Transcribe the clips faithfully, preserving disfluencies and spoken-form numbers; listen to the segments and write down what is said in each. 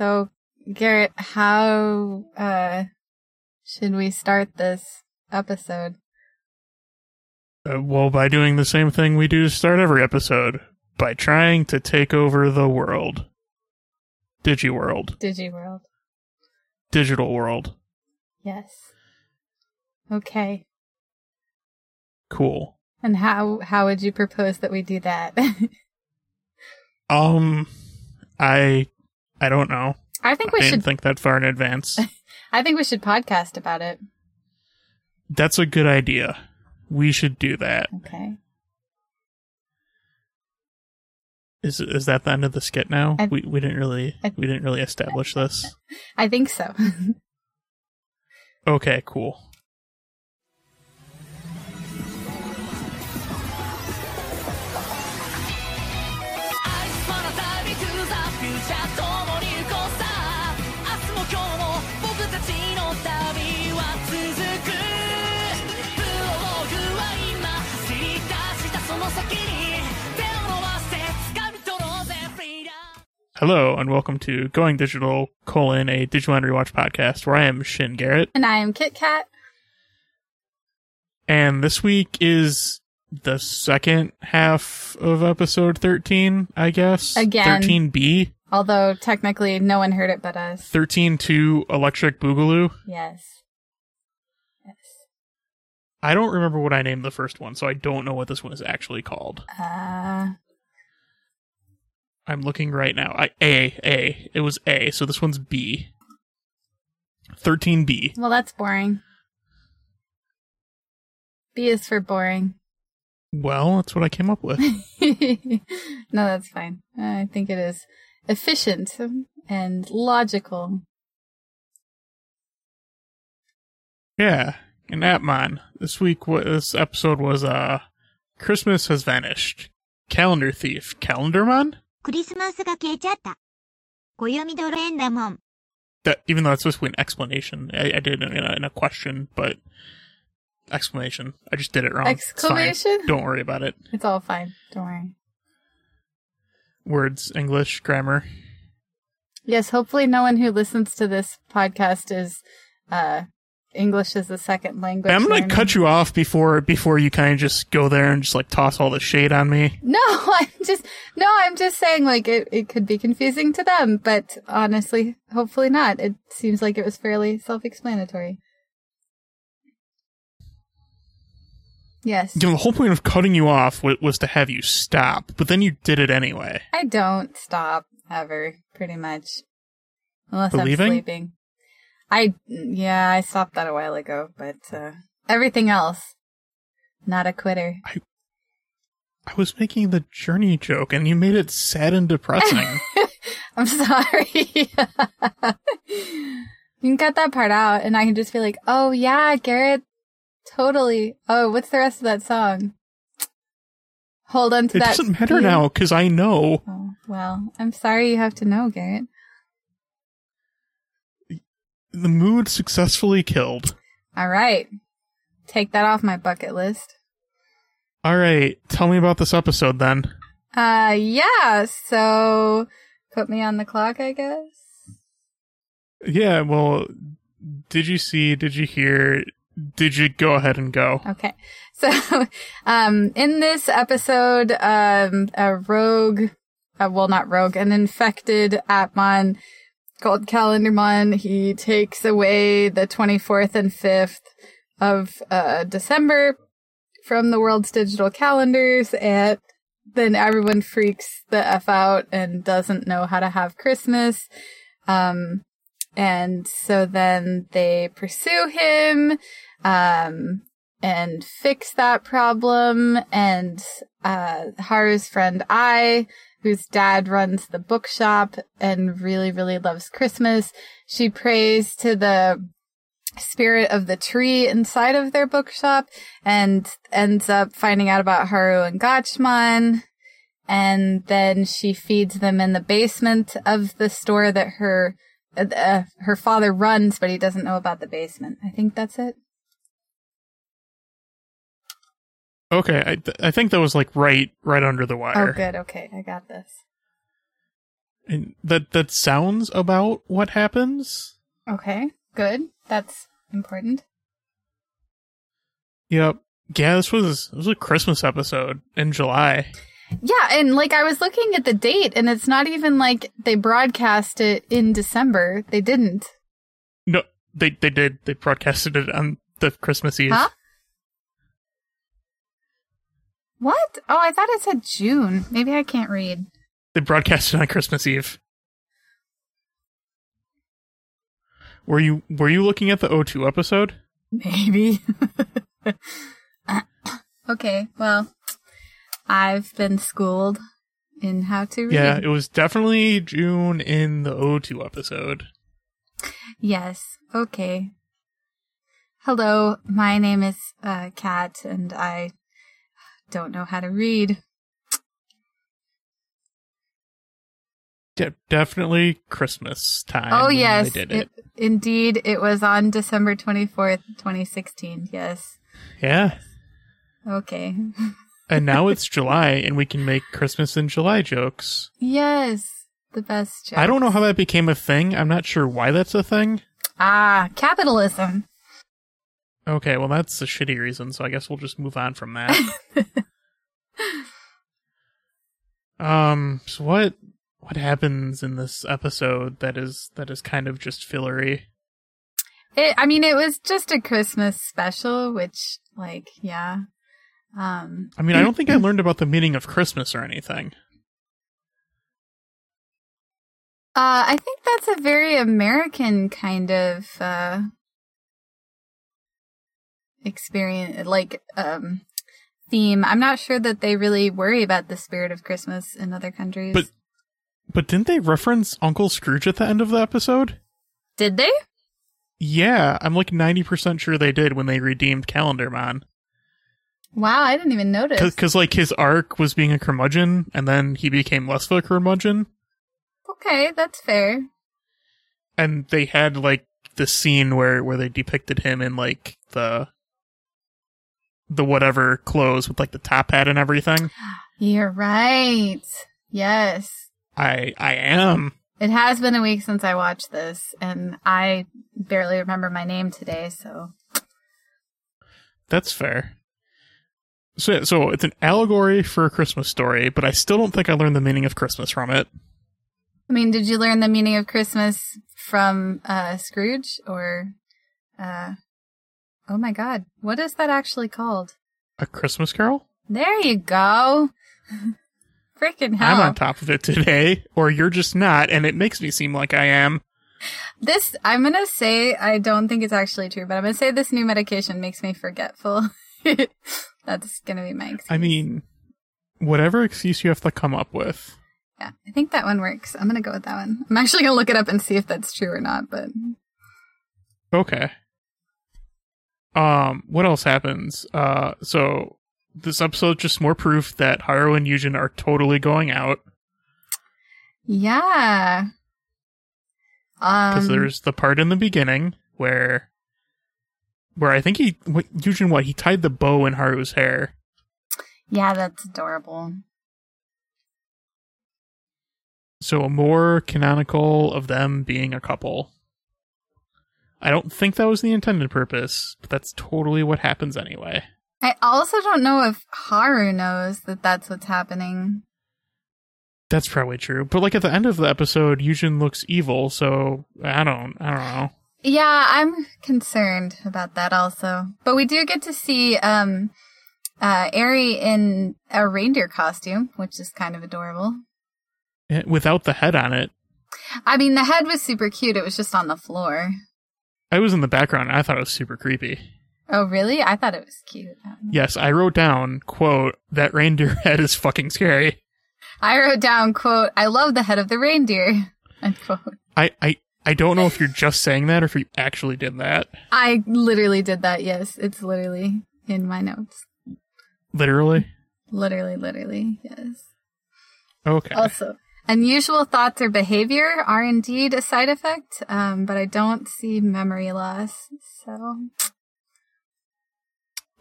So, Garrett, how uh, should we start this episode? Uh, well, by doing the same thing we do to start every episode. By trying to take over the world. Digiworld. Digiworld. Digital world. Yes. Okay. Cool. And how how would you propose that we do that? um, I I don't know. I think we I should didn't think that far in advance. I think we should podcast about it. That's a good idea. We should do that. Okay. Is is that the end of the skit now? I, we we didn't really I, we didn't really establish this. I think so. Okay, cool. Hello, and welcome to Going Digital, colon, a Digimon Rewatch podcast, where I am Shin Garrett. And I am Kit Kat. And this week is the second half of episode thirteen, I guess. Again. thirteen B. Although, technically, no one heard it but us. thirteen two, Electric Boogaloo. Yes. Yes. I don't remember what I named the first one, so I don't know what this one is actually called. Uh... I'm looking right now. I, A, A. It was A, so this one's B. thirteen B. Well, that's boring. B is for boring. Well, that's what I came up with. No, that's fine. I think it is efficient and logical. Yeah, and Appmon. This week, this episode was uh, Christmas Has Vanished. Calendar Thief. Calendarmon? That, even though it's supposed to be an explanation, I, I did it in a, in a question, but exclamation. I just did it wrong. Exclamation? Don't worry about it. It's all fine. Don't worry. Words, English, grammar. Yes, hopefully no one who listens to this podcast is uh, English as a second language. I'm going to cut you off before before you kind of just go there and just like toss all the shade on me. No, I'm just no, I'm just saying like it, it could be confusing to them, but honestly, hopefully not. It seems like it was fairly self-explanatory. Yes. You know, the whole point of cutting you off was, was to have you stop, but then you did it anyway. I don't stop ever, pretty much, unless Believing? I'm sleeping. I, yeah, I stopped that a while ago, but uh, everything else, not a quitter. I, I was making the journey joke, and you made it sad and depressing. I'm sorry. You can cut that part out, and I can just be like, oh, yeah, Garrett, totally. Oh, what's the rest of that song? Hold on to it that. It doesn't matter theme. Now, because I know. Oh, well, I'm sorry you have to know, Garrett. The mood successfully killed. All right. Take that off my bucket list. All right. Tell me about this episode then. Uh, yeah. So put me on the clock, I guess. Yeah. Well, did you see? Did you hear? Did you go ahead and go? Okay. So um, in this episode, um, a rogue, uh, well, not rogue, an infected Atmon called Calendarmon. He takes away the twenty-fourth and fifth of uh, December from the world's digital calendars, and then everyone freaks the F out and doesn't know how to have Christmas. Um, and so then they pursue him um, and fix that problem, and uh, Haru's friend Ai, whose dad runs the bookshop and really, really loves Christmas. She prays to the spirit of the tree inside of their bookshop and ends up finding out about Haru and Gatchmon. And then she feeds them in the basement of the store that her uh, her father runs, but he doesn't know about the basement. I think that's it. Okay, I th- I think that was like right right under the wire. Oh, good. Okay, I got this. And that that sounds about what happens. Okay, good. That's important. Yep. Yeah, this was this was a Christmas episode in July. Yeah, and like I was looking at the date, and it's not even like they broadcast it in December. They didn't. No, they they did. They broadcasted it on the Christmas Eve. Huh? What? Oh, I thought it said June. Maybe I can't read. They broadcast it on Christmas Eve. Were you were you looking at the O two episode? Maybe. Okay, well, I've been schooled in how to read. Yeah, it was definitely June in the O two episode. Yes, okay. Hello, my name is uh, Kat, and I don't know how to read. De- definitely Christmas time. Oh, yes. Did it. It, indeed, it was on December twenty-fourth, twenty sixteen, yes. Yeah. Okay. And now it's July, and we can make Christmas in July jokes. Yes, the best jokes. I don't know how that became a thing. I'm not sure why that's a thing. Ah, capitalism. Okay, well, that's a shitty reason, so I guess we'll just move on from that. um, so what what happens in this episode that is that is kind of just fillery? It, I mean, it was just a Christmas special, which, like, yeah. Um, I mean, I don't think I learned about the meaning of Christmas or anything. Uh, I think that's a very American kind of uh, experience, like, um, theme. I'm not sure that they really worry about the spirit of Christmas in other countries. But, but didn't they reference Uncle Scrooge at the end of the episode? Did they? Yeah, I'm like ninety percent sure they did when they redeemed Calendarmon. Wow, I didn't even notice. Because like his arc was being a curmudgeon, and then he became less of a curmudgeon. Okay, that's fair. And they had like the scene where, where they depicted him in like the the whatever clothes with like the top hat and everything. You're right. Yes. I I am. It has been a week since I watched this, and I barely remember my name today, so. That's fair. So, so it's an allegory for a Christmas story, but I still don't think I learned the meaning of Christmas from it. I mean, did you learn the meaning of Christmas from uh, Scrooge, or, uh, oh my god, what is that actually called? A Christmas Carol? There you go! Freaking hell. I'm on top of it today, or you're just not, and it makes me seem like I am. This, I'm going to say, I don't think it's actually true, but I'm going to say this new medication makes me forgetful. That's going to be my excuse. I mean, whatever excuse you have to come up with. Yeah, I think that one works. I'm going to go with that one. I'm actually going to look it up and see if that's true or not, but. Okay. Um, what else happens? Uh, so. This episode just more proof that Haru and Yujin are totally going out. Yeah. Because um, there's the part in the beginning where, where I think he what, Yujin what he tied the bow in Haru's hair. Yeah, that's adorable. So more canonical of them being a couple. I don't think that was the intended purpose, but that's totally what happens anyway. I also don't know if Haru knows that that's what's happening. That's probably true. But like at the end of the episode, Yujin looks evil, so I don't I don't know. Yeah, I'm concerned about that also. But we do get to see um uh Eri in a reindeer costume, which is kind of adorable. Without the head on it. I mean, the head was super cute. It was just on the floor. I was in the background and I thought it was super creepy. Oh, really? I thought it was cute. Yes, I wrote down, quote, that reindeer head is fucking scary. I wrote down, quote, I love the head of the reindeer, unquote. I, I, I don't know if you're just saying that or if you actually did that. I literally did that, yes. It's literally in my notes. Literally? Literally, literally, yes. Okay. Also, unusual thoughts or behavior are indeed a side effect, um, but I don't see memory loss, so.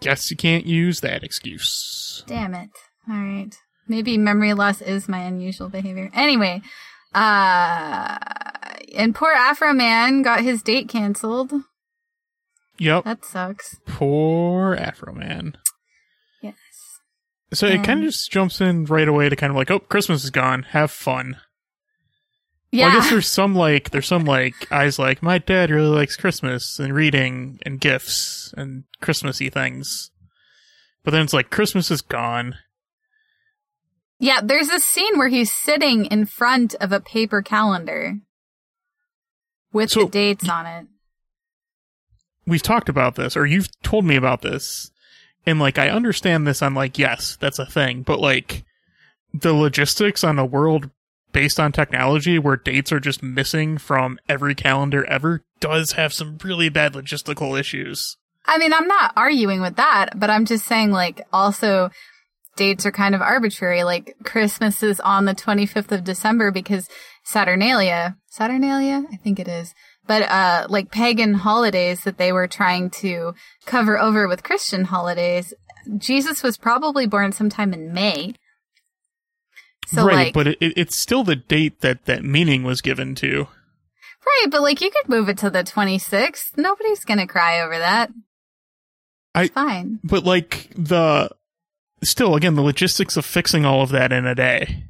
Guess you can't use that excuse. Damn it. All right. Maybe memory loss is my unusual behavior. Anyway, Uh, and poor Afro Man got his date canceled. Yep. That sucks. Poor Afro Man. Yes. So and it kind of just jumps in right away to kind of like, oh, Christmas is gone. Have fun. Yeah. Well, I guess there's some like, there's some like, I's like, my dad really likes Christmas and reading and gifts and Christmassy things. But then it's like, Christmas is gone. Yeah, there's this scene where he's sitting in front of a paper calendar with so, the dates on it. We've talked about this, or you've told me about this, and, like, I understand this on, like, yes, that's a thing, but, like, the logistics on a world based on technology where dates are just missing from every calendar ever does have some really bad logistical issues. I mean, I'm not arguing with that, but I'm just saying, like, also, dates are kind of arbitrary. Like, Christmas is on the twenty-fifth of December because Saturnalia, Saturnalia? I think it is. But, uh, like, pagan holidays that they were trying to cover over with Christian holidays, Jesus was probably born sometime in May. So, right, like, but it, it's still the date that that meaning was given to. Right, but, like, you could move it to the twenty-sixth. Nobody's gonna cry over that. I, it's fine. But, like, the... Still, again, the logistics of fixing all of that in a day.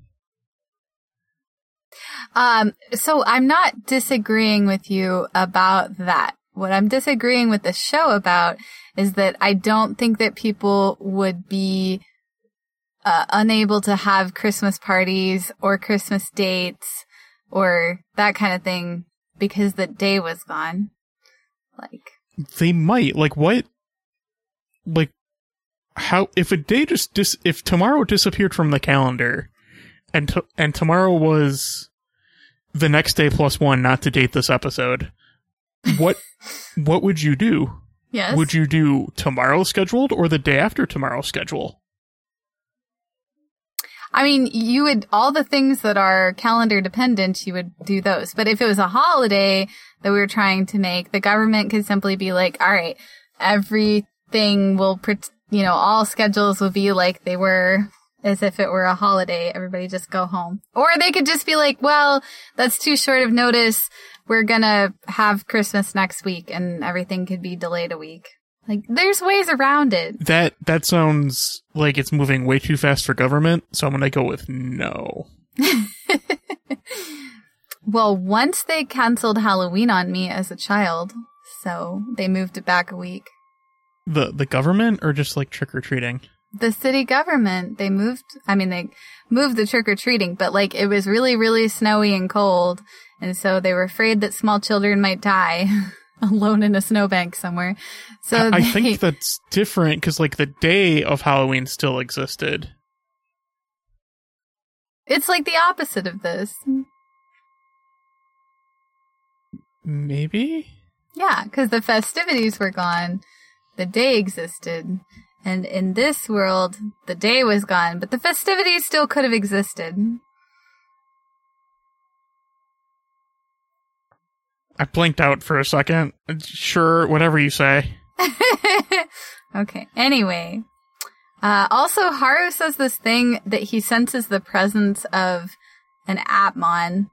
Um, so I'm not disagreeing with you about that. What I'm disagreeing with the show about is that I don't think that people would be uh, unable to have Christmas parties or Christmas dates or that kind of thing because the day was gone. Like, they might. Like, what? Like, how if a day just dis, if tomorrow disappeared from the calendar and to, and tomorrow was the next day plus one, not to date this episode, what what would you do? Yes. Would you do tomorrow scheduled or the day after tomorrow schedule? I mean, you would, all the things that are calendar dependent, you would do those. But if it was a holiday that we were trying to make, the government could simply be like, all right, everything will protect. You know, all schedules will be like they were, as if it were a holiday. Everybody just go home. Or they could just be like, well, that's too short of notice. We're going to have Christmas next week, and everything could be delayed a week. Like, there's ways around it. That that sounds like it's moving way too fast for government, so I'm going to go with no. Well, once they canceled Halloween on me as a child, so they moved it back a week. The the government or just like trick or treating? The city government. They moved, I mean, they moved the trick or treating, but like it was really, really snowy and cold. And so they were afraid that small children might die alone in a snowbank somewhere. So I, they, I think that's different because like the day of Halloween still existed. It's like the opposite of this. Maybe? Yeah, because the festivities were gone. The day existed, and in this world, the day was gone, but the festivities still could have existed. I blinked out for a second. Sure, whatever you say. Okay, anyway. Uh, also, Haru says this thing that he senses the presence of an Appmon.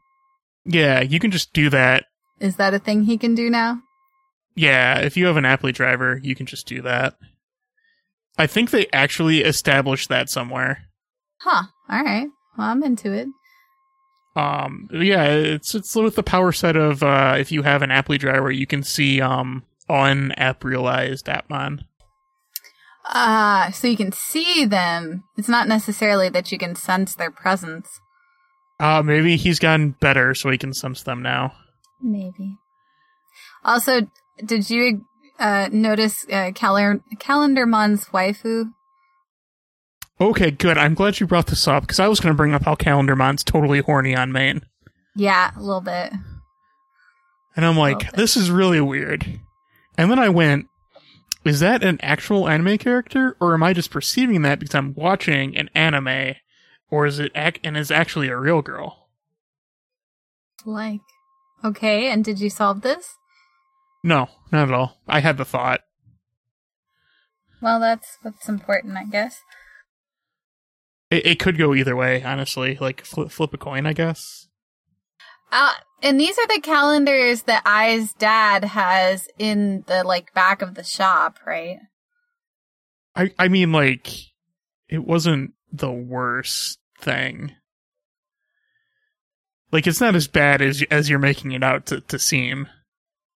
Yeah, you can just do that. Is that a thing he can do now? Yeah, if you have an Apply driver, you can just do that. I think they actually established that somewhere. Huh. All right. Well, I'm into it. Um. Yeah, it's it's with the power set of uh, if you have an Apply driver, you can see um on app realized Atmon. Ah, uh, so you can see them. It's not necessarily that you can sense their presence. Uh, maybe he's gotten better, so he can sense them now. Maybe. Also. Did you uh, notice uh, Cal- Calendarmon's waifu? Okay, good. I'm glad you brought this up, because I was going to bring up how Calendarmon's totally horny on Maine. Yeah, a little bit. And I'm like, this is really weird. And then I went, is that an actual anime character, or am I just perceiving that because I'm watching an anime, or is it ac- and is actually a real girl? Like, okay, and did you solve this? No, not at all. I had the thought. Well, that's what's important, I guess. It, it could go either way, honestly. Like, flip, flip a coin, I guess. Uh, and these are the calendars that Ai's dad has in the, like, back of the shop, right? I I mean, like, it wasn't the worst thing. Like, it's not as bad as as you're making it out to, to seem.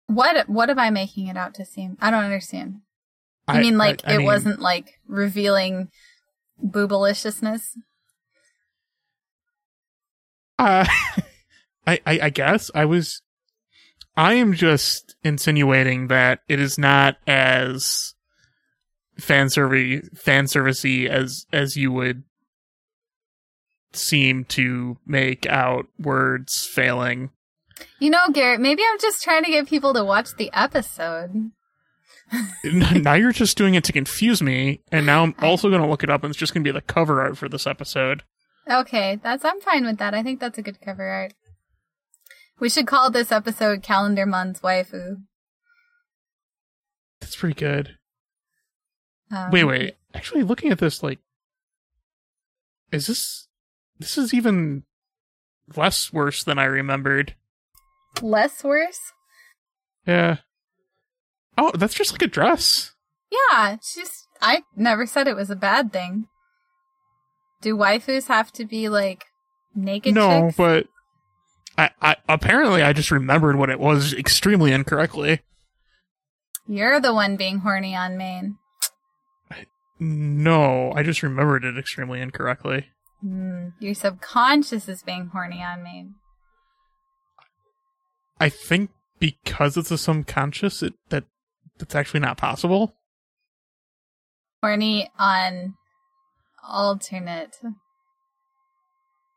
What what am I making it out to seem? I don't understand. I, I mean, like, I, I it mean, wasn't, like, revealing boobaliciousness? Uh... I, I, I guess I was, I am just insinuating that it is not as fanservy, fanservice-y as, as you would seem to make out words failing. You know, Garrett, maybe I'm just trying to get people to watch the episode. Now you're just doing it to confuse me, and now I'm also going to look it up, and it's just going to be the cover art for this episode. Okay, that's I'm fine with that. I think that's a good cover art. We should call this episode Calendarmon's Waifu. That's pretty good. Um, wait, wait. Actually, looking at this, like, is this... This is even less worse than I remembered. Less worse? Yeah. Oh, that's just like a dress. Yeah, she's... I never said it was a bad thing. Do waifus have to be, like, naked no, chicks? No, but... I, I apparently I just remembered what it was extremely incorrectly. You're the one being horny on Maine. No, I just remembered it extremely incorrectly. Mm, your subconscious is being horny on Maine. I think because it's a subconscious, it, that that's actually not possible. Horny on alternate.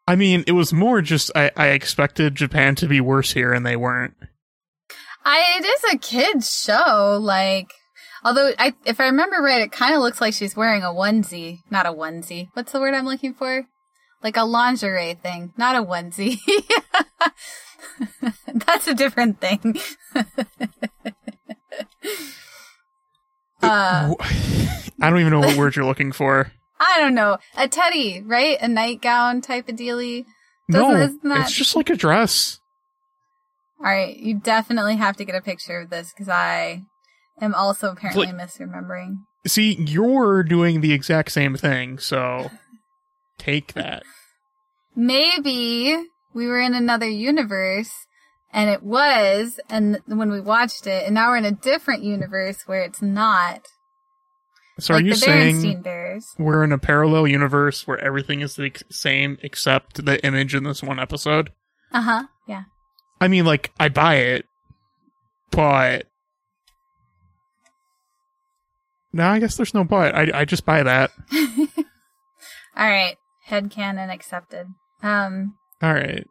I mean, it was more just I, I expected Japan to be worse here, and they weren't. I, it is a kid's show, like, although I, if I remember right, it kind of looks like she's wearing a onesie. Not a onesie. What's the word I'm looking for? Like a lingerie thing. Not a onesie. That's a different thing. uh, I don't even know what word you're looking for. I don't know. A teddy, right? A nightgown type of dealie? Doesn't, no, isn't that... it's just like a dress. All right. You definitely have to get a picture of this because I am also apparently like, misremembering. See, you're doing the exact same thing, so take that. Maybe we were in another universe and it was, and when we watched it, and now we're in a different universe where it's not. So like are you saying bears. We're in a parallel universe where everything is the ex- same except the image in this one episode? Uh-huh, yeah. I mean, like, I buy it, but... No, I guess there's no but. I, I just buy that. Alright, headcanon accepted. Um. Alright.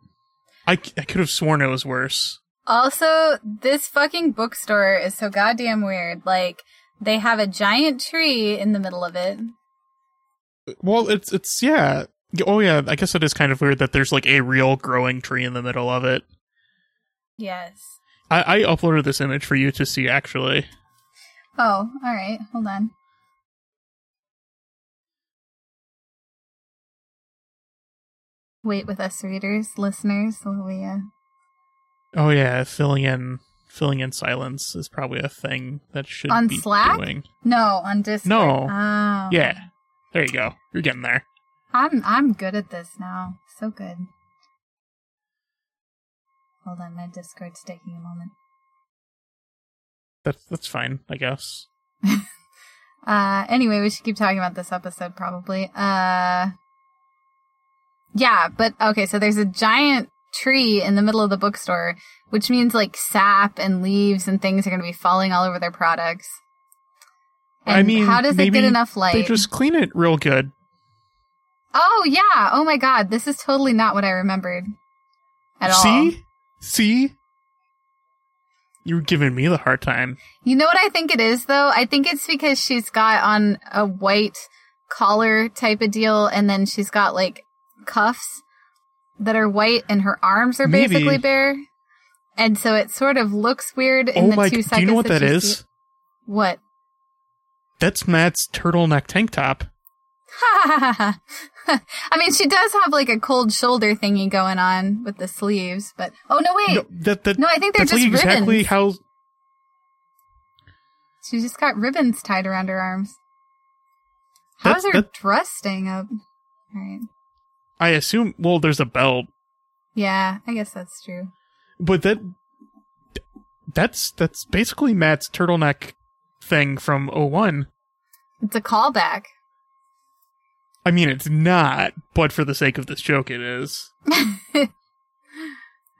I, I could have sworn it was worse. Also, this fucking bookstore is so goddamn weird, like... They have a giant tree in the middle of it. Well, it's, it's yeah. Oh, yeah, I guess it is kind of weird that there's, like, a real growing tree in the middle of it. Yes. I, I uploaded this image for you to see, actually. Oh, all right. Hold on. Wait with us, readers, listeners. Will we, uh... Oh, yeah, filling in... Filling in silence is probably a thing that should on be Slack? Doing. No, on Discord. No. Oh. Yeah. There you go. You're getting there. I'm I'm good at this now. So good. Hold on, my Discord's taking a moment. That's that's fine, I guess. uh anyway, we should keep talking about this episode probably. Uh Yeah, but okay, so there's a giant tree in the middle of the bookstore, which means like sap and leaves and things are going to be falling all over their products. And I mean, how does it get enough light? They just clean it real good. Oh yeah! Oh my god, this is totally not what I remembered at all. See, see, you're giving me the hard time. You know what I think it is though? I think it's because she's got on a white collar type of deal, and then she's got like cuffs that are white, and her arms are basically Maybe. bare. And so it sort of looks weird in oh the my, two seconds. Do you know what that, that is? See- what? That's Matt's turtleneck tank top. Ha ha ha. I mean, she does have like a cold shoulder thingy going on with the sleeves, but oh no, wait. No, that, that, no I think they're just ribbons. Exactly how she just got ribbons tied around her arms. How's that, her that... dress staying up? All right. I assume. Well, there's a belt. Yeah, I guess that's true. But that that's that's basically Matt's turtleneck thing from oh one. It's a callback. I mean, it's not, but for the sake of this joke, it is. All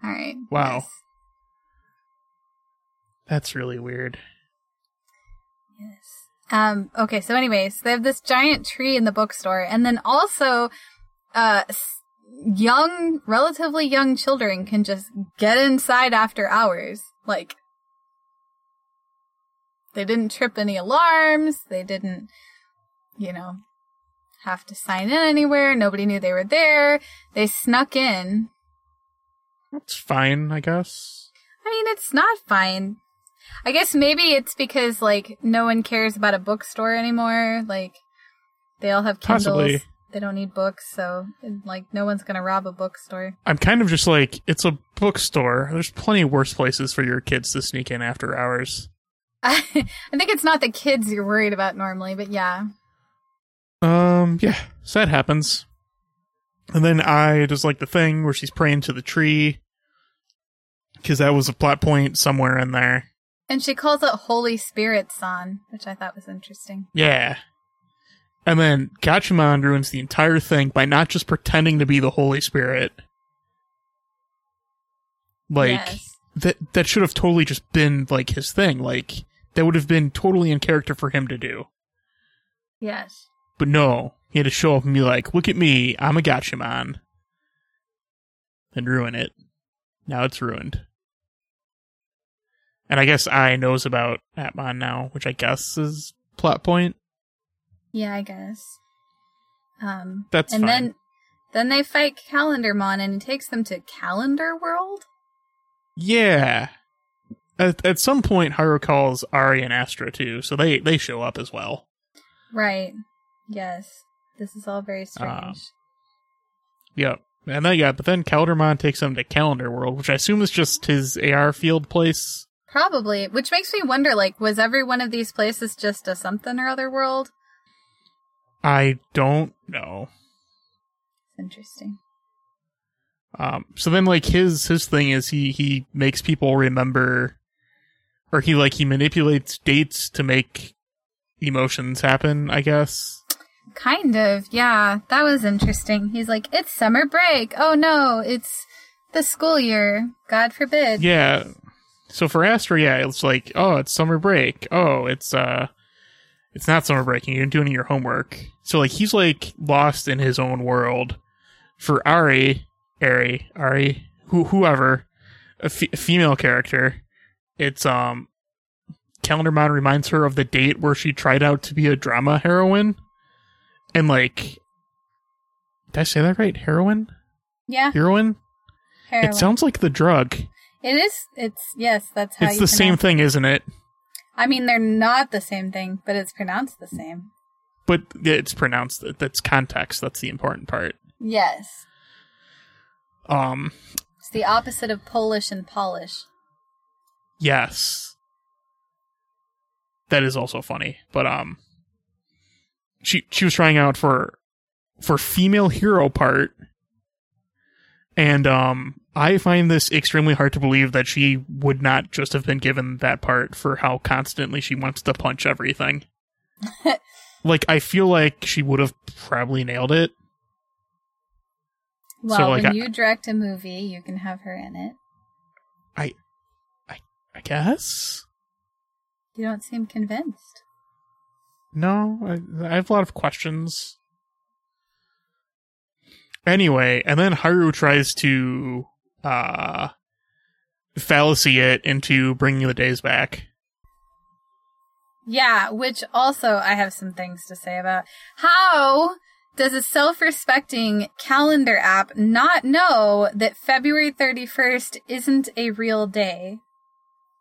right. Wow. Yes. That's really weird. Yes. Um. Okay, so anyways, they have this giant tree in the bookstore, and then also uh, young, relatively young children can just get inside after hours. Like, they didn't trip any alarms, they didn't, you know... have to sign in anywhere. Nobody knew they were there. They snuck in. That's fine, I guess. I mean, it's not fine. I guess maybe it's because, like, no one cares about a bookstore anymore. Like, they all have Kindles. Possibly. They don't need books, so, like, no one's gonna rob a bookstore. I'm kind of just like, it's a bookstore. There's plenty of worse places for your kids to sneak in after hours. I think it's not the kids you're worried about normally, but yeah. Um, yeah, so that happens. And then I does like the thing where she's praying to the tree, because that was a plot point somewhere in there. And she calls it Holy Spirit San, which I thought was interesting. Yeah. And then Gatchmon ruins the entire thing by not just pretending to be the Holy Spirit. Like, yes. that, that should have totally just been, like, his thing. Like, that would have been totally in character for him to do. Yes. But no, he had to show up and be like, look at me, I'm a Gatchmon. And ruin it. Now it's ruined. And I guess Ai knows about Atmon now, which I guess is plot point. Yeah, I guess. Um, That's and fine. And then, then they fight Calendarmon, and it takes them to Calendar World? Yeah. At, at some point, Haru calls Eri and Astra, too, so they, they show up as well. Right. Yes, this is all very strange. Um, yep, yeah. and then yeah, but then Calendarmon takes him to Calendar World, which I assume is just his A R field place. Probably, which makes me wonder: like, was every one of these places just a something or other world? I don't know. It's interesting. Um. So then, like his his thing is he he makes people remember, or he like he manipulates dates to make emotions happen, I guess. Kind of, yeah. That was interesting. He's like, it's summer break. Oh no, it's the school year. God forbid. Yeah. So for Astra, yeah, it's like, oh, it's summer break. Oh, it's uh, it's not summer break. You didn't do any of your homework. So like, he's like lost in his own world. For Eri, Eri, Eri, who, whoever, a, f- a female character, it's um, Calendarmon reminds her of the date where she tried out to be a drama heroine. And, like, did I say that right? Heroin? Yeah. Heroin? Heroin. It sounds like the drug. It is. It's, yes, that's how it's you It's the same it. thing, isn't it? I mean, they're not the same thing, but it's pronounced the same. But it's pronounced, that's context, that's the important part. Yes. Um. It's the opposite of Polish and polish. Yes. That is also funny, but, um. She she was trying out for for female hero part, and um, I find this extremely hard to believe that she would not just have been given that part for how constantly she wants to punch everything. Like, I feel like she would have probably nailed it. Well, so, like, when I, you direct a movie, you can have her in it. I, I, I guess? You don't seem convinced. No, I, I have a lot of questions. Anyway, and then Haru tries to uh, fallacy it into bringing the days back. Yeah, which also I have some things to say about. How does a self-respecting calendar app not know that February thirty-first isn't a real day?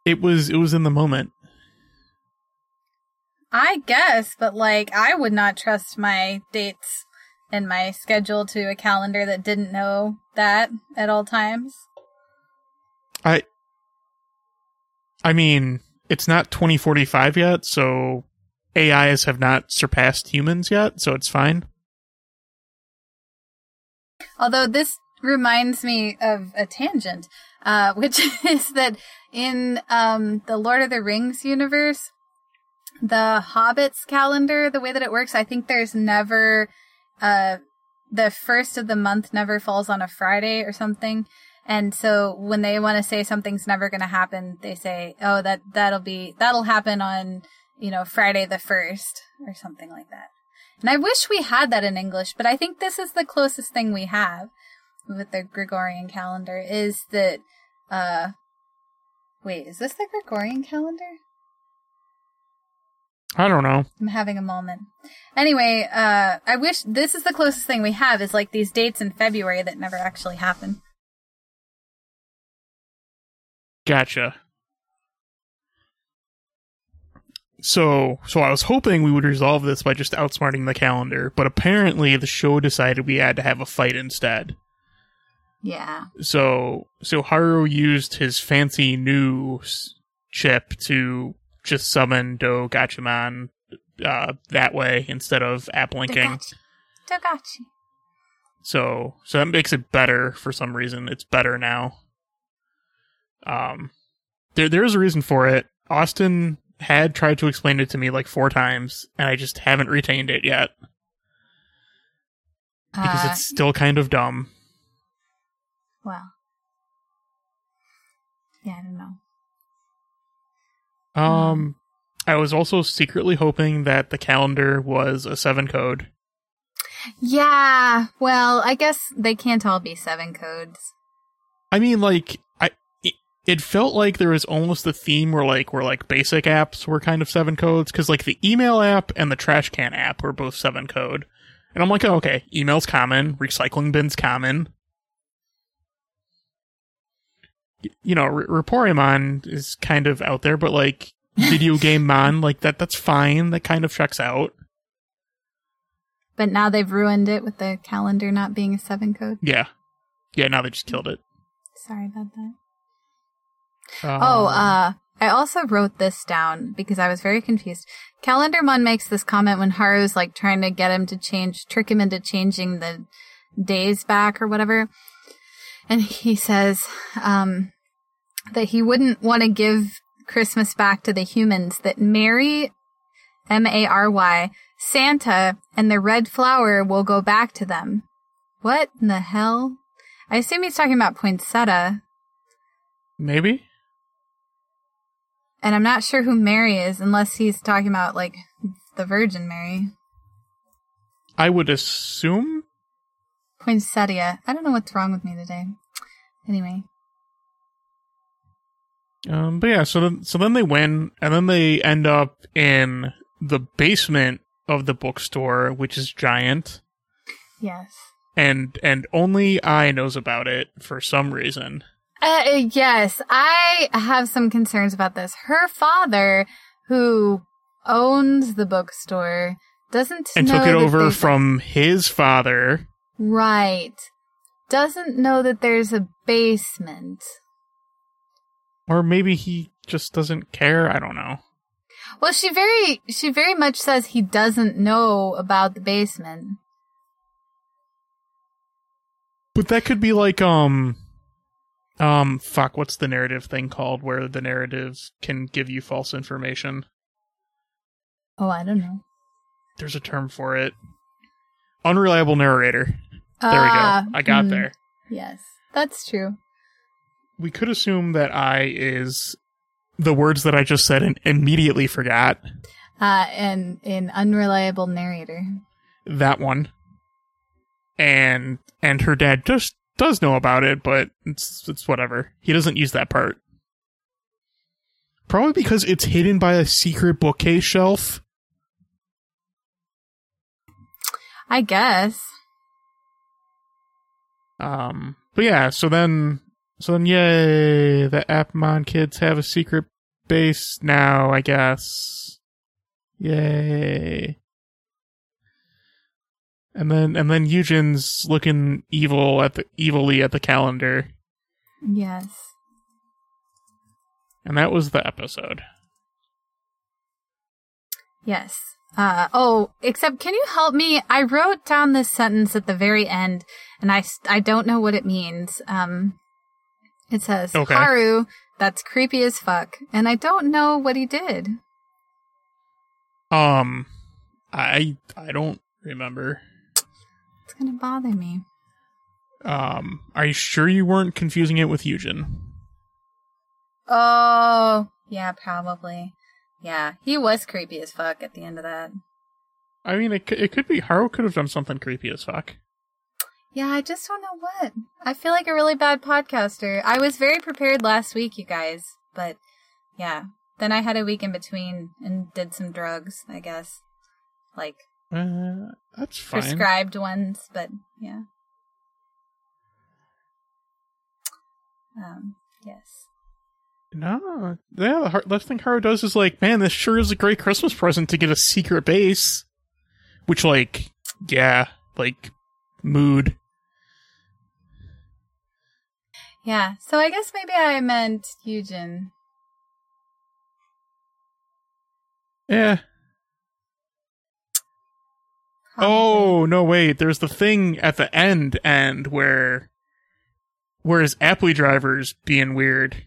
It was. It was in the moment. I guess, but like I would not trust my dates and my schedule to a calendar that didn't know that at all times. I I mean, it's not twenty forty-five yet, so A Is have not surpassed humans yet, so it's fine. Although this reminds me of a tangent, uh, which is that in um, the Lord of the Rings universe, the Hobbit's calendar, the way that it works, I think there's never, uh, the first of the month never falls on a Friday or something. And so when they want to say something's never going to happen, they say, oh, that, that'll be, that'll happen on, you know, Friday the first or something like that. And I wish we had that in English, but I think this is the closest thing we have with the Gregorian calendar is that, uh, wait, is this the Gregorian calendar? I don't know. I'm having a moment. Anyway, uh, I wish this is the closest thing we have is like these dates in February that never actually happen. Gotcha. So, so I was hoping we would resolve this by just outsmarting the calendar, but apparently the show decided we had to have a fight instead. Yeah. So, so Haru used his fancy new chip to just summon DoGatchmon uh, that way instead of app linking. DoGatchi. So, so that makes it better for some reason. It's better now. Um, there, there is a reason for it. Austin had tried to explain it to me like four times, and I just haven't retained it yet. Because uh, it's still kind of dumb. Well. Yeah, I don't know. Um, I was also secretly hoping that the calendar was a seven code. Yeah, well, I guess they can't all be seven codes. I mean, like... It felt like there was almost the theme where like where like basic apps were kind of seven codes because like the email app and the trash can app were both seven code, and I'm like, oh, okay, email's common, recycling bin's common. You know, R- Reporimon is kind of out there, but like video game mon like that that's fine. That kind of checks out. But now they've ruined it with the calendar not being a seven code. Yeah, yeah. Now they just killed it. Sorry about that. Um, oh, uh, I also wrote this down because I was very confused. Calendarmon makes this comment when Haru's like trying to get him to change, trick him into changing the days back or whatever. And he says, um, that he wouldn't want to give Christmas back to the humans, that Mary, M A R Y, Santa, and the red flower will go back to them. What in the hell? I assume he's talking about poinsettia. Maybe. And I'm not sure who Mary is, unless he's talking about, like, the Virgin Mary. I would assume? Poinsettia. I don't know what's wrong with me today. Anyway. Um, but yeah, so then, so then they win, and then they end up in the basement of the bookstore, which is giant. Yes. And, and only I knows about it for some reason. Uh, yes, I have some concerns about this. Her father, who owns the bookstore, doesn't and know... And took it over from his father. Right. Doesn't know that there's a basement. Or maybe he just doesn't care, I don't know. Well, she very, she very much says he doesn't know about the basement. But that could be like, um... Um, fuck, what's the narrative thing called where the narrative can give you false information? Oh, I don't know. There's a term for it. Unreliable narrator. Uh, there we go. I got mm, there. Yes, that's true. We could assume that I is the words that I just said and immediately forgot. Uh, and an unreliable narrator. That one. And, and her dad just does know about it, but it's it's whatever. He doesn't use that part. Probably because it's hidden by a secret bookcase shelf. I guess. Um, but yeah, so then, so then, yay, the Appmon kids have a secret base now, I guess. Yay. And then and then Yujin's looking evil at the evilly at the calendar. Yes. And that was the episode. Yes. Uh, oh, except can you help me? I wrote down this sentence at the very end, and I, I don't know what it means. Um, it says, okay. Haru, that's creepy as fuck, and I don't know what he did. Um, I I don't remember. It's gonna bother me. Um, are you sure you weren't confusing it with Yujin? Oh, yeah, probably. Yeah, he was creepy as fuck at the end of that. I mean, it it could be Haru could have done something creepy as fuck. Yeah, I just don't know what. I feel like a really bad podcaster. I was very prepared last week, you guys, but yeah. Then I had a week in between and did some drugs, I guess. Like, uh, that's fine. Prescribed ones, but yeah. Um, yes. No, yeah, the hard, last thing Haru does is like, man, this sure is a great Christmas present to get a secret base. Which, like, yeah, like, mood. Yeah, so I guess maybe I meant Yujin. Yeah. Oh, no, wait, there's the thing at the end, end where, where his Appley driver's being weird.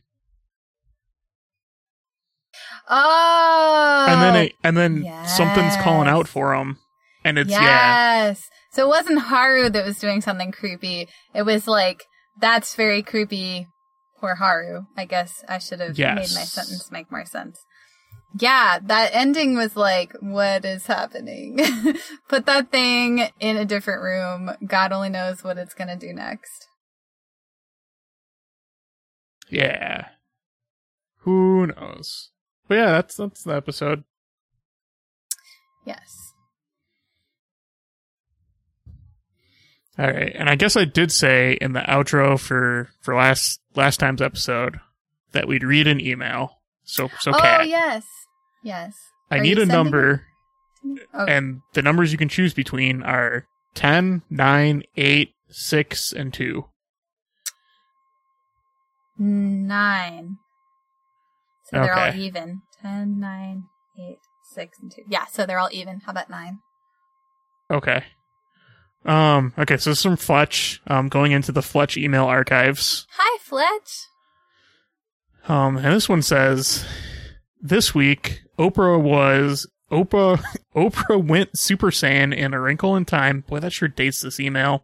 Oh, and then it, and then yes. Something's calling out for him, and it's yes. yeah. So it wasn't Haru that was doing something creepy. It was like that's very creepy for Haru. I guess I should have yes. made my sentence make more sense. Yeah, that ending was like, what is happening? Put that thing in a different room. God only knows what it's gonna do next. Yeah, who knows? But yeah, that's that's the episode. Yes. All right, and I guess I did say in the outro for, for last last time's episode that we'd read an email. So so Kat. Oh yes, yes. I need a number, okay. And the numbers you can choose between are ten, nine, eight, six, and two. Nine. So okay. They're all even. ten, nine, eight, six, and two. Yeah, so they're all even. How about nine? Okay. Um. Okay, so this is from Fletch. Um, going into the Fletch email archives. Hi, Fletch. Um, and this one says, this week, Oprah was... Oprah Oprah went Super Saiyan in A Wrinkle in Time. Boy, that sure dates this email.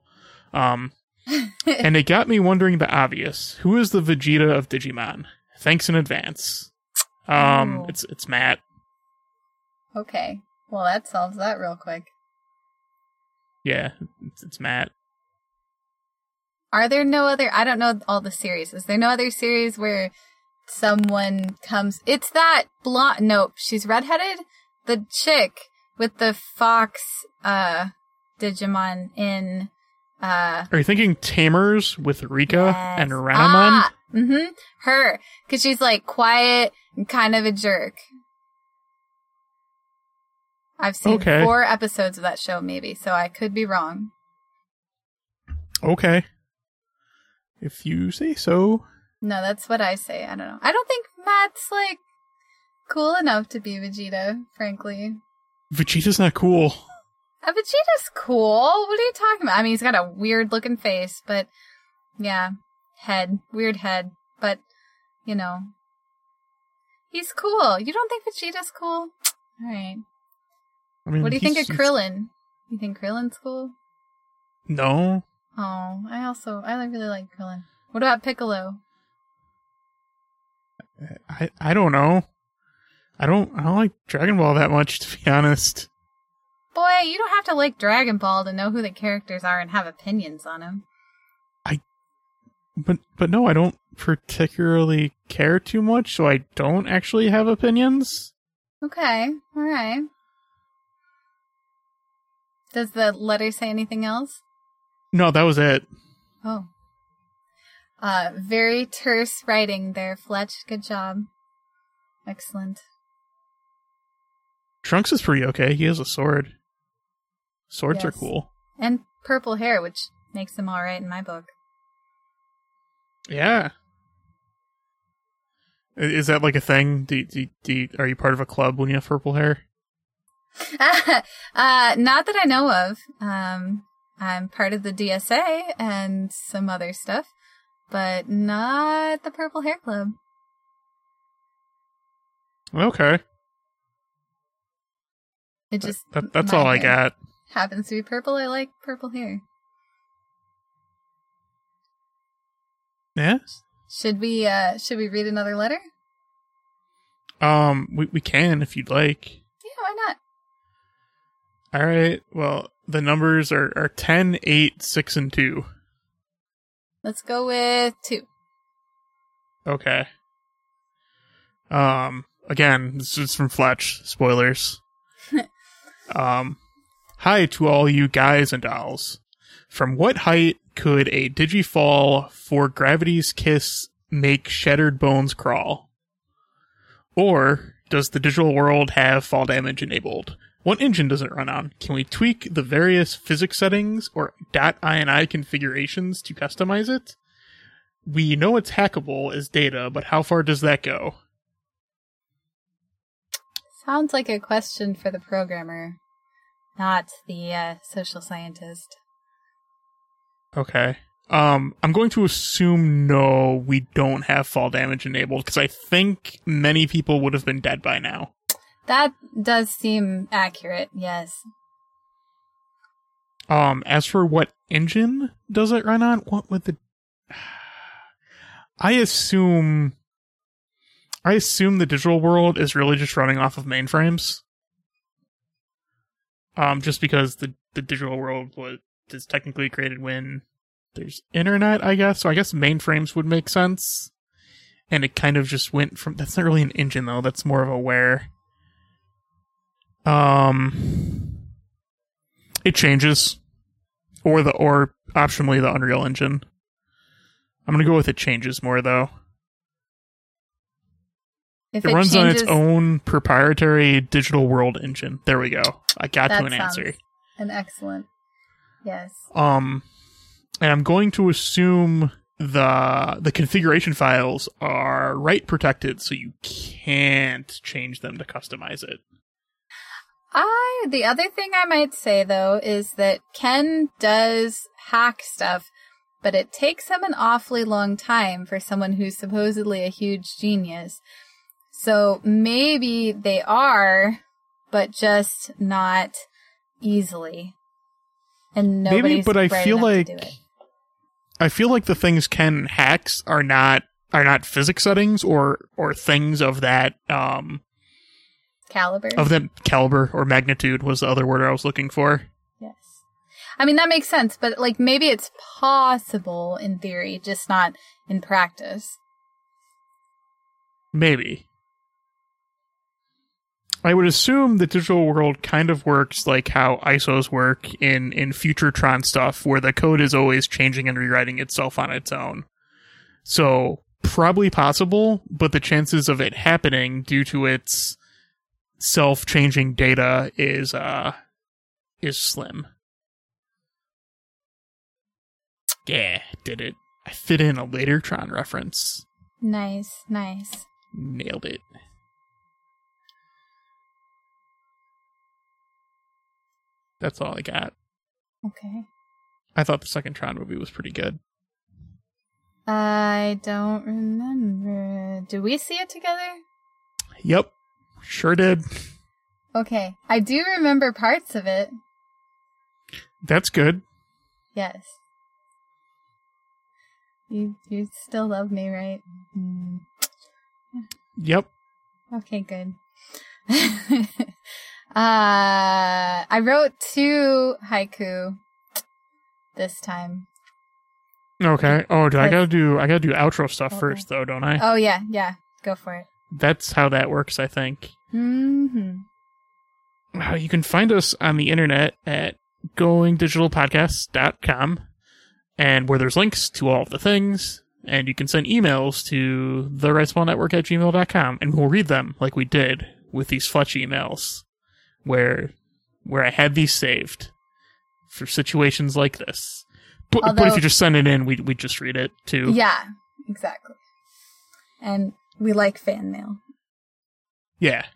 Um, and it got me wondering the obvious. Who is the Vegeta of Digimon? Thanks in advance. Um, oh. it's it's Matt. Okay. Well, that solves that real quick. Yeah, it's, it's Matt. Are there no other... I don't know all the series. Is there no other series where someone comes... It's that blonde... Nope, she's redheaded? The chick with the fox uh, Digimon in... Uh, Are you thinking Tamers with Rika yes. and Ranamon? Ah, mm-hmm. Her. Because she's, like, quiet and kind of a jerk. I've seen okay. four episodes of that show, maybe, so I could be wrong. Okay. If you say so. No, that's what I say. I don't know. I don't think Matt's, like, cool enough to be Vegeta, frankly. Vegeta's not cool. Uh, Vegeta's cool. What are you talking about? I mean, he's got a weird looking face, but yeah, head, weird head, but you know, he's cool. You don't think Vegeta's cool? All right. I mean, what do you think of Krillin? You think Krillin's cool? No. Oh, I also I really like Krillin. What about Piccolo? I I don't know. I don't I don't like Dragon Ball that much, to be honest. Boy, you don't have to like Dragon Ball to know who the characters are and have opinions on them. I, but but no, I don't particularly care too much, so I don't actually have opinions. Okay, all right. Does the letter say anything else? No, that was it. Oh, uh, very terse writing there, Fletch. Good job. Excellent. Trunks is pretty okay. He has a sword. Swords yes. are cool. And purple hair, which makes him all right in my book. Yeah. Is that like a thing? Do, do, do, are you part of a club when you have purple hair? Uh, uh, not that I know of. Um, I'm part of the D S A and some other stuff, but not the Purple Hair Club. Okay. It just that, that, that's all I got. Happens to be purple. I like purple hair. Yeah. Should we uh, should we read another letter? Um, we we can if you'd like. Yeah, why not? All right. Well, the numbers are, are ten, eight, six, and two. Let's go with two. Okay. Um. Again, this is from Fletch. Spoilers. um. Hi to all you guys and dolls. From what height could a digifall for gravity's kiss make shattered bones crawl? Or does the digital world have fall damage enabled? What engine does it run on? Can we tweak the various physics settings or .ini configurations to customize it? We know it's hackable as data, but how far does that go? Sounds like a question for the programmer, not the uh, social scientist. Okay. Um, I'm going to assume no, we don't have fall damage enabled, because I think many people would have been dead by now. That does seem accurate, yes. Um, as for what engine does it run on, what would the... I assume... I assume the digital world is really just running off of mainframes. Um, just because the, the digital world was... is technically created when there's internet, I guess. So I guess mainframes would make sense. And it kind of just went from... That's not really an engine, though. That's more of a where. Um, it changes. Or, the or optionally, the Unreal Engine. I'm going to go with it changes more, though. If it, it runs changes, on its own proprietary digital world engine. There we go. I got to an answer. An excellent... Yes. Um, and I'm going to assume the the configuration files are write protected, so you can't change them to customize it. I the other thing I might say though is that Ken does hack stuff, but it takes him an awfully long time for someone who's supposedly a huge genius. So maybe they are, but just not easily. And maybe, but I feel like I feel like the things Ken hacks are not are not physics settings or or things of that um, caliber of that caliber or magnitude was the other word I was looking for. Yes, I mean that makes sense, but like maybe it's possible in theory, just not in practice. Maybe. I would assume the digital world kind of works like how I S Os work in, in future Tron stuff, where the code is always changing and rewriting itself on its own. So, probably possible, but the chances of it happening due to its self-changing data is uh, is slim. Yeah, did it. I fit in a later Tron reference. Nice, nice. Nailed it. That's all I got. Okay. I thought the second Tron movie was pretty good. I don't remember. Did we see it together? Yep. Sure did. Okay. I do remember parts of it. That's good. Yes. You you still love me, right? Mm. Yep. Okay, good. Uh, I wrote two haiku this time. Okay. Oh, do I gotta do I gotta do outro stuff okay. first though, don't I? Oh yeah, yeah. Go for it. That's how that works, I think. Mm-hmm. Uh, you can find us on the internet at going digital podcast dot com, and where there's links to all of the things, and you can send emails to the red spawn network at gmail dot com, and we'll read them like we did with these Fletch emails. where where I had these saved for situations like this. But, Although, but if you just send it in, we we just read it too. Yeah, exactly. And we like fan mail. Yeah.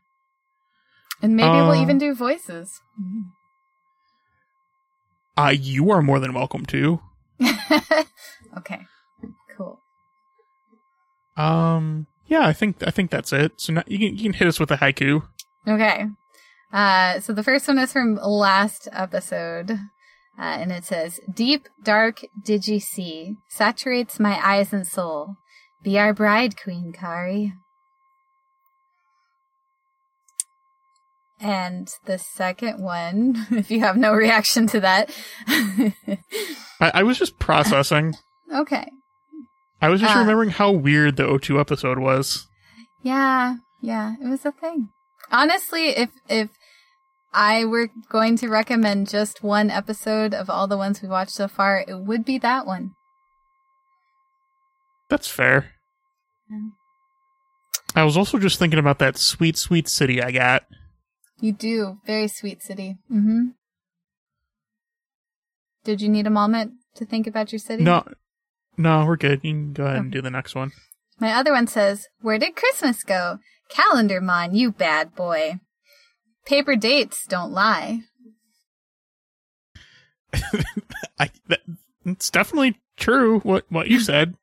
And maybe uh, we'll even do voices. Uh, you are more than welcome to. Okay. Cool. Um. Yeah, I think I think that's it. So now you can you can hit us with a haiku. Okay. Uh. So the first one is from last episode. Uh, and it says, "Deep, dark, digi sea saturates my eyes and soul. Be our bride, Queen Kari." And the second one, if you have no reaction to that. I, I was just processing. Okay. I was just uh, remembering how weird the O two episode was. Yeah, yeah, it was a thing. Honestly, if if... I were going to recommend just one episode of all the ones we watched so far, it would be that one. That's fair. Yeah. I was also just thinking about that sweet, sweet city I got. You do. Very sweet city. Mm-hmm. Did you need a moment to think about your city? No, no, we're good. You can go ahead okay. and do the next one. My other one says, "Where did Christmas go? Calendarmon, you bad boy. Paper dates don't lie." I, that, it's definitely true what, what you said.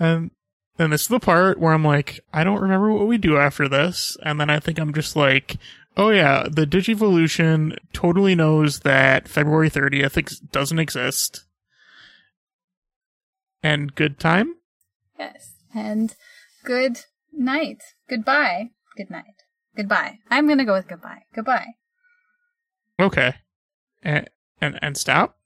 And then this is the part where I'm like, I don't remember what we do after this. And then I think I'm just like, oh yeah, the Digivolution totally knows that February thirtieth ex- doesn't exist. And good time? Yes. And good night. Goodbye. Good night. Goodbye. I'm going to go with goodbye. Goodbye. Okay. And and, and stop?